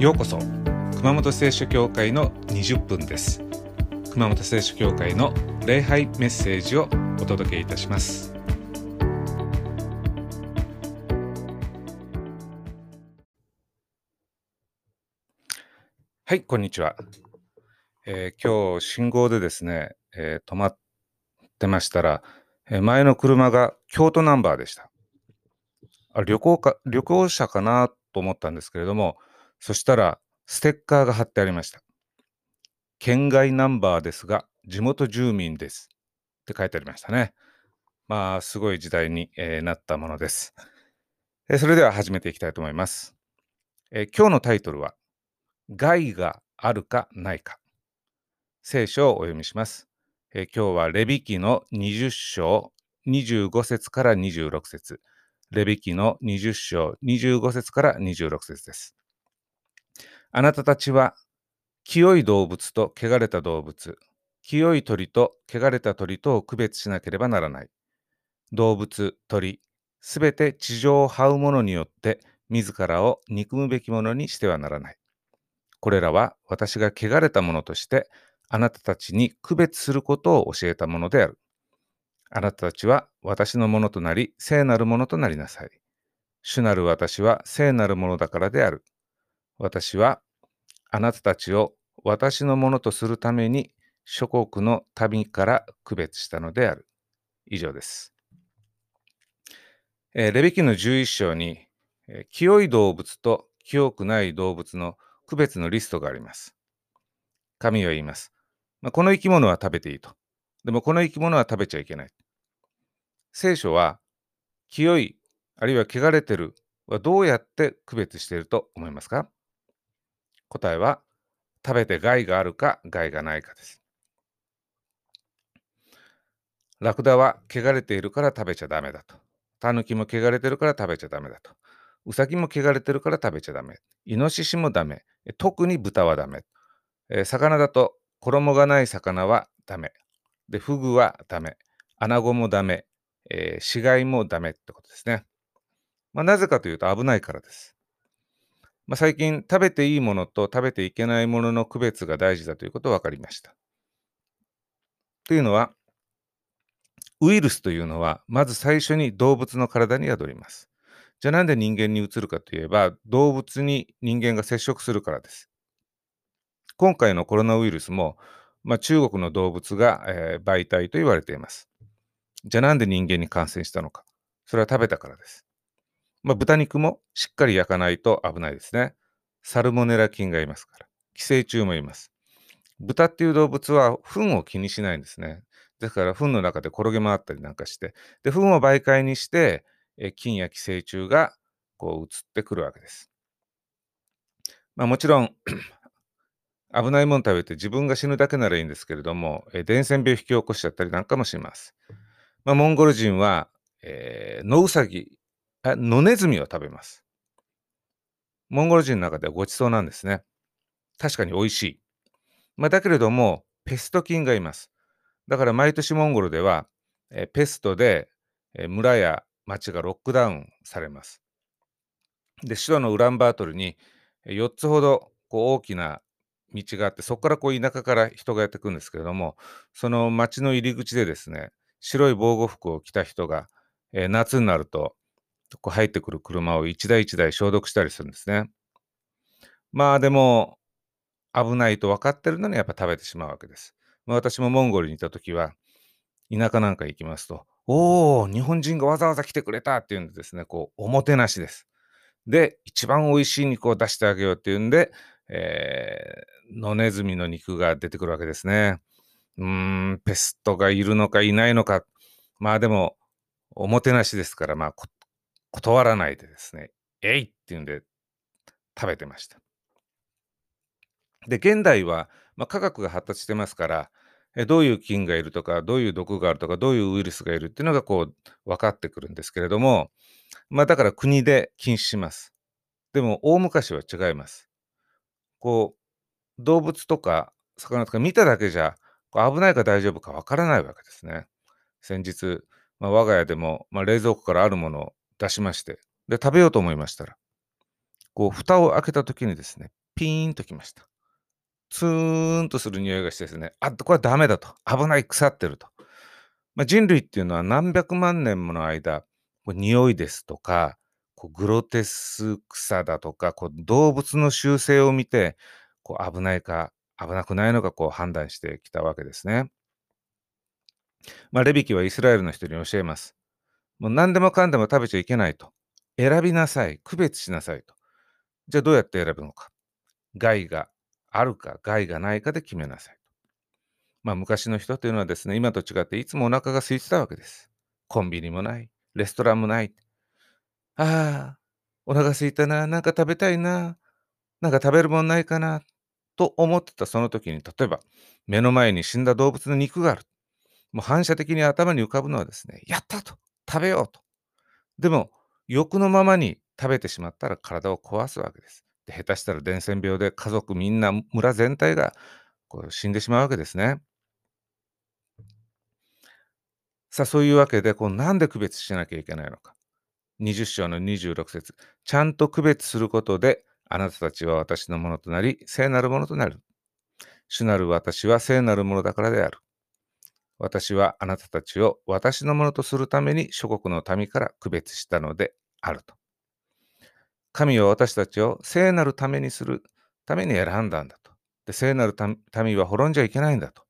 ようこそ熊本聖書教会の20分です。熊本聖書教会の礼拝メッセージをお届けいたします。はい、こんにちは。今日信号でですね、止まってましたら、前の車が京都ナンバーでした。旅行者かなと思ったんですけれども、そしたらステッカーが貼ってありました。県外ナンバーですが地元住民ですって書いてありましたね。まあすごい時代に、なったものです。それでは始めていきたいと思います。今日のタイトルは害があるかないか。聖書をお読みします。今日はレビ記の20章25節から26節。レビ記の20章25節から26節です。あなたたちは清い動物と汚れた動物、清い鳥と汚れた鳥とを区別しなければならない。動物、鳥、すべて地上を這う者によって自らを憎むべきものにしてはならない。これらは私が汚れたものとしてあなたたちに区別することを教えたものである。あなたたちは私のものとなり、聖なるものとなりなさい。主なる私は聖なるものだからである。私はあなたたちを私のものとするために諸国の民から区別したのである。以上です。レビ記の11章に、清い動物と清くない動物の区別のリストがあります。神は言います。この生き物は食べていいと。でもこの生き物は食べちゃいけない。聖書は清いあるいは汚れてるはどうやって区別していると思いますか？答えは食べて害があるか害がないかです。ラクダは汚れているから食べちゃダメだと。タヌキも汚れてるから食べちゃダメだと。ウサギも汚れてるから食べちゃダメ。イノシシもダメ。特に豚はダメ。魚だと衣がない魚はダメ。で、フグはダメ。アナゴもダメ。死骸もダメってことですね。なぜかというと危ないからです。最近食べていいものと食べていけないものの区別が大事だということを分かりました。というのは、ウイルスというのはまず最初に動物の体に宿ります。じゃあなんで人間に移るかといえば、動物に人間が接触するからです。今回のコロナウイルスも中国の動物が、媒体と言われています。じゃあなんで人間に感染したのか。それは食べたからです。豚肉もしっかり焼かないと危ないですね。サルモネラ菌がいますから。寄生虫もいます。豚っていう動物は糞を気にしないんですね。ですから糞の中で転げ回ったりなんかして、で糞を媒介にして、菌や寄生虫がこう移ってくるわけです。もちろん危ないもの食べて自分が死ぬだけならいいんですけれども、伝染病を引き起こしちゃったりなんかもします。モンゴル人は、野ネズミを食べます。モンゴル人の中ではごちそうなんですね。確かに美味しい。だけれども、ペスト菌がいます。だから毎年モンゴルでは、ペストで、村や町がロックダウンされます。で、首都のウランバートルに4つほど大きな道があって、そこから田舎から人がやってくるんですけれども、その町の入り口でですね、白い防護服を着た人が、夏になると入ってくる車を一台一台消毒したりするんですね。でも危ないと分かってるのにやっぱ食べてしまうわけです。私もモンゴルにいた時は田舎なんか行きますと、おお日本人がわざわざ来てくれたっていうんでですね、おもてなしです。で一番おいしい肉を出してあげようっていうんで、野ネズミの肉が出てくるわけですね。ペストがいるのかいないのか、でもおもてなしですから、断らないでですね、えいっていうんで食べてました。で現代は、科学が発達してますから、どういう菌がいるとか、どういう毒があるとか、どういうウイルスがいるっていうのが分かってくるんですけれども、だから国で禁止します。でも大昔は違います。動物とか魚とか見ただけじゃ危ないか大丈夫かわからないわけですね。先日、我が家でも、冷蔵庫からあるものを出しまして、で食べようと思いましたら、蓋を開けた時にですね、ピーンときました。ツーンとする匂いがしてですね、あ、これはダメだと。危ない、腐ってると。人類っていうのは何百万年もの間、匂いですとか、グロテスクさだとか、動物の習性を見て、危ないか危なくないのか判断してきたわけですね。レビキはイスラエルの人に教えます。もう何でもかんでも食べちゃいけないと。選びなさい、区別しなさいと。じゃあどうやって選ぶのか。害があるか害がないかで決めなさいと。昔の人というのはですね、今と違っていつもお腹が空いてたわけです。コンビニもない、レストランもない。ああ、お腹空いたな、なんか食べたいな、なんか食べるもんないかなと思ってたその時に、例えば目の前に死んだ動物の肉がある。もう反射的に頭に浮かぶのはですね、やったと、食べようと。でも欲のままに食べてしまったら体を壊すわけです。で、下手したら伝染病で家族みんな村全体が死んでしまうわけですね。さあ、そういうわけでなんで区別しなきゃいけないのか。20章の26節、ちゃんと区別することであなたたちは私のものとなり聖なるものとなる。主なる私は聖なるものだからである。私はあなたたちを私のものとするために諸国の民から区別したのであると。神は私たちを聖なるためにするために選んだんだと。で、聖なる民は滅んじゃいけないんだと。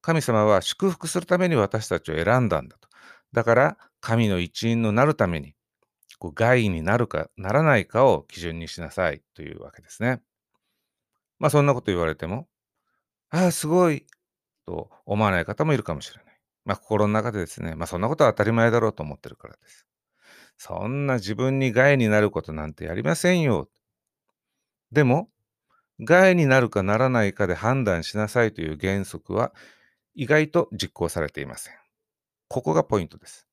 神様は祝福するために私たちを選んだんだと。だから神の一員のなるために害になるかならないかを基準にしなさいというわけですね。そんなこと言われても、ああすごいと思わない方もいるかもしれない。心の中でですね、そんなことは当たり前だろうと思ってるからです。そんな自分に害になることなんてやりませんよ。でも、害になるかならないかで判断しなさいという原則は意外と実行されていません。ここがポイントです。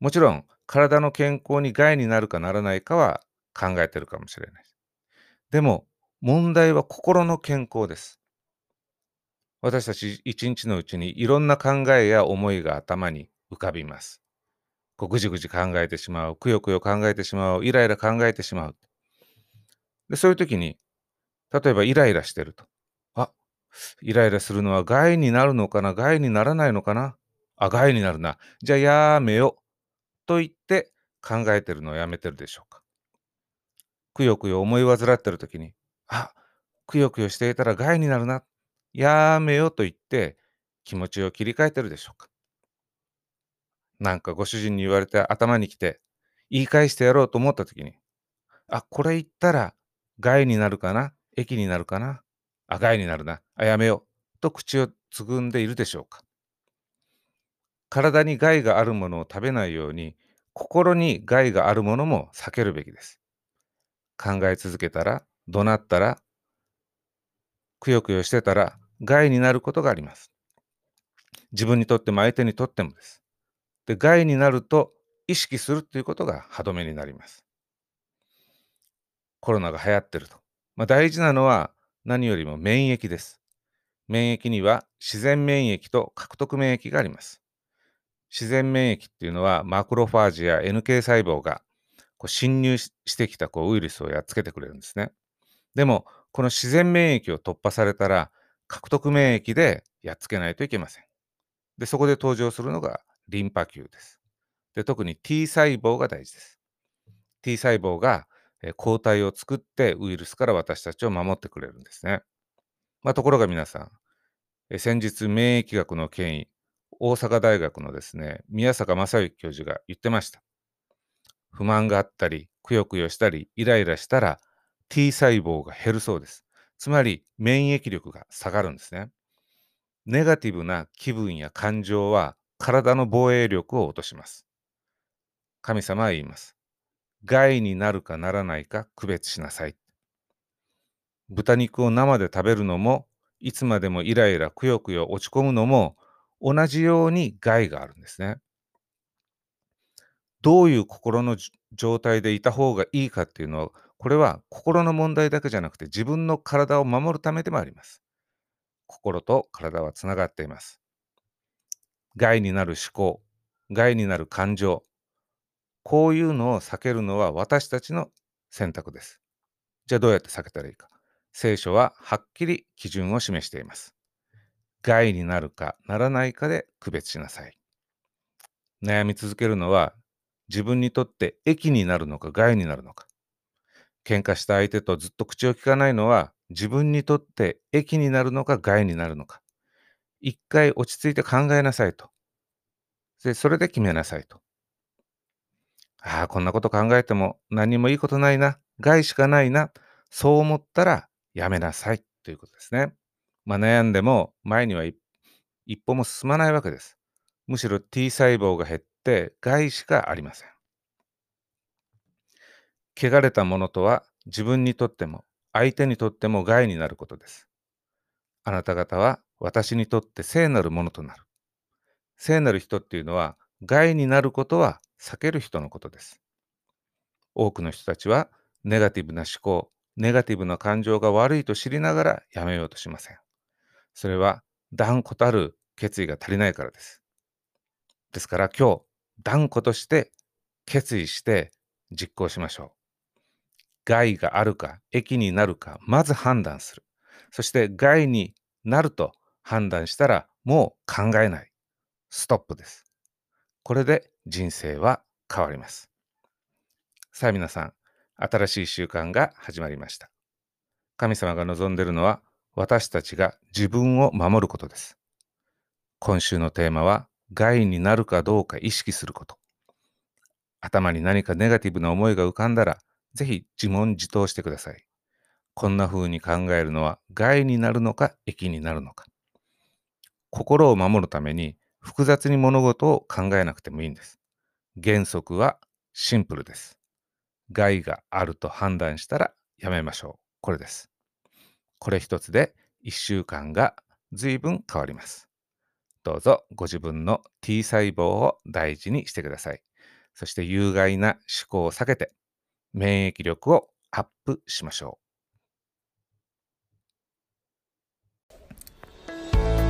もちろん、体の健康に害になるかならないかは考えてるかもしれない。でも、問題は心の健康です。私たち一日のうちにいろんな考えや思いが頭に浮かびます。ぐじぐじ考えてしまう、くよくよ考えてしまう、イライラ考えてしまう。で、そういう時に、例えばイライラしてると。あ、イライラするのは害になるのかな、害にならないのかな。あ、害になるな。じゃあやめよう。と言って考えてるのをやめてるでしょうか。くよくよ思い煩ってる時に、あ、くよくよしていたら害になるな。やめようと言って気持ちを切り替えてるでしょうか。なんかご主人に言われて頭にきて言い返してやろうと思った時に、あ、これ言ったら害になるかな、益になるかな、あ、害になるな、あ、やめようと口をつぐんでいるでしょうか。体に害があるものを食べないように心に害があるものも避けるべきです。考え続けたら、怒鳴ったら、くよくよしてたら害になることがあります。自分にとっても相手にとってもです。で、害になると意識するということが歯止めになります。コロナが流行ってると。大事なのは何よりも免疫です。免疫には自然免疫と獲得免疫があります。自然免疫っていうのはマクロファージや NK 細胞が侵入してきたウイルスをやっつけてくれるんですね。でも、この自然免疫を突破されたら獲得免疫でやっつけないといけません。で、そこで登場するのがリンパ球です。で、特に T 細胞が大事です。T 細胞が抗体を作ってウイルスから私たちを守ってくれるんですね。ところが皆さん、先日免疫学の権威、大阪大学のですね、宮坂正幸教授が言ってました。不満があったり、くよくよしたり、イライラしたら T 細胞が減るそうです。つまり免疫力が下がるんですね。ネガティブな気分や感情は体の防衛力を落とします。神様は言います。害になるかならないか区別しなさい。豚肉を生で食べるのも、いつまでもイライラ、くよくよ落ち込むのも、同じように害があるんですね。どういう心の状態でいた方がいいかっていうのは、これは心の問題だけじゃなくて自分の体を守るためでもあります。心と体はつながっています。害になる思考、害になる感情、こういうのを避けるのは私たちの選択です。じゃあどうやって避けたらいいか。聖書ははっきり基準を示しています。害になるかならないかで区別しなさい。悩み続けるのは自分にとって益になるのか害になるのか。喧嘩した相手とずっと口を聞かないのは自分にとって益になるのか害になるのか。一回落ち着いて考えなさいと。で、それで決めなさいと。ああ、こんなこと考えても何もいいことないな、害しかないな、そう思ったらやめなさいということですね。悩んでも前には一歩も進まないわけです。むしろ T 細胞が減って害しかありません。汚れたものとは自分にとっても相手にとっても害になることです。あなた方は私にとって聖なるものとなる。聖なる人っていうのは害になることは避ける人のことです。多くの人たちはネガティブな思考、ネガティブな感情が悪いと知りながらやめようとしません。それは断固たる決意が足りないからです。ですから今日断固として決意して実行しましょう。害があるか益になるかまず判断する。そして害になると判断したらもう考えない。ストップです。これで人生は変わります。さあ皆さん、新しい習慣が始まりました。神様が望んでいるのは、私たちが自分を守ることです。今週のテーマは、害になるかどうか意識すること。頭に何かネガティブな思いが浮かんだら、ぜひ自問自答してください。こんな風に考えるのは、害になるのか、益になるのか。心を守るために、複雑に物事を考えなくてもいいんです。原則はシンプルです。害があると判断したらやめましょう。これです。これ一つで1週間が随分変わります。どうぞご自分の T 細胞を大事にしてください。そして有害な思考を避けて免疫力をアップしましょう。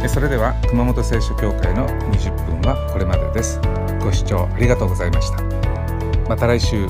それでは熊本聖書教会の20分はこれまでです。ご視聴ありがとうございました。また来週。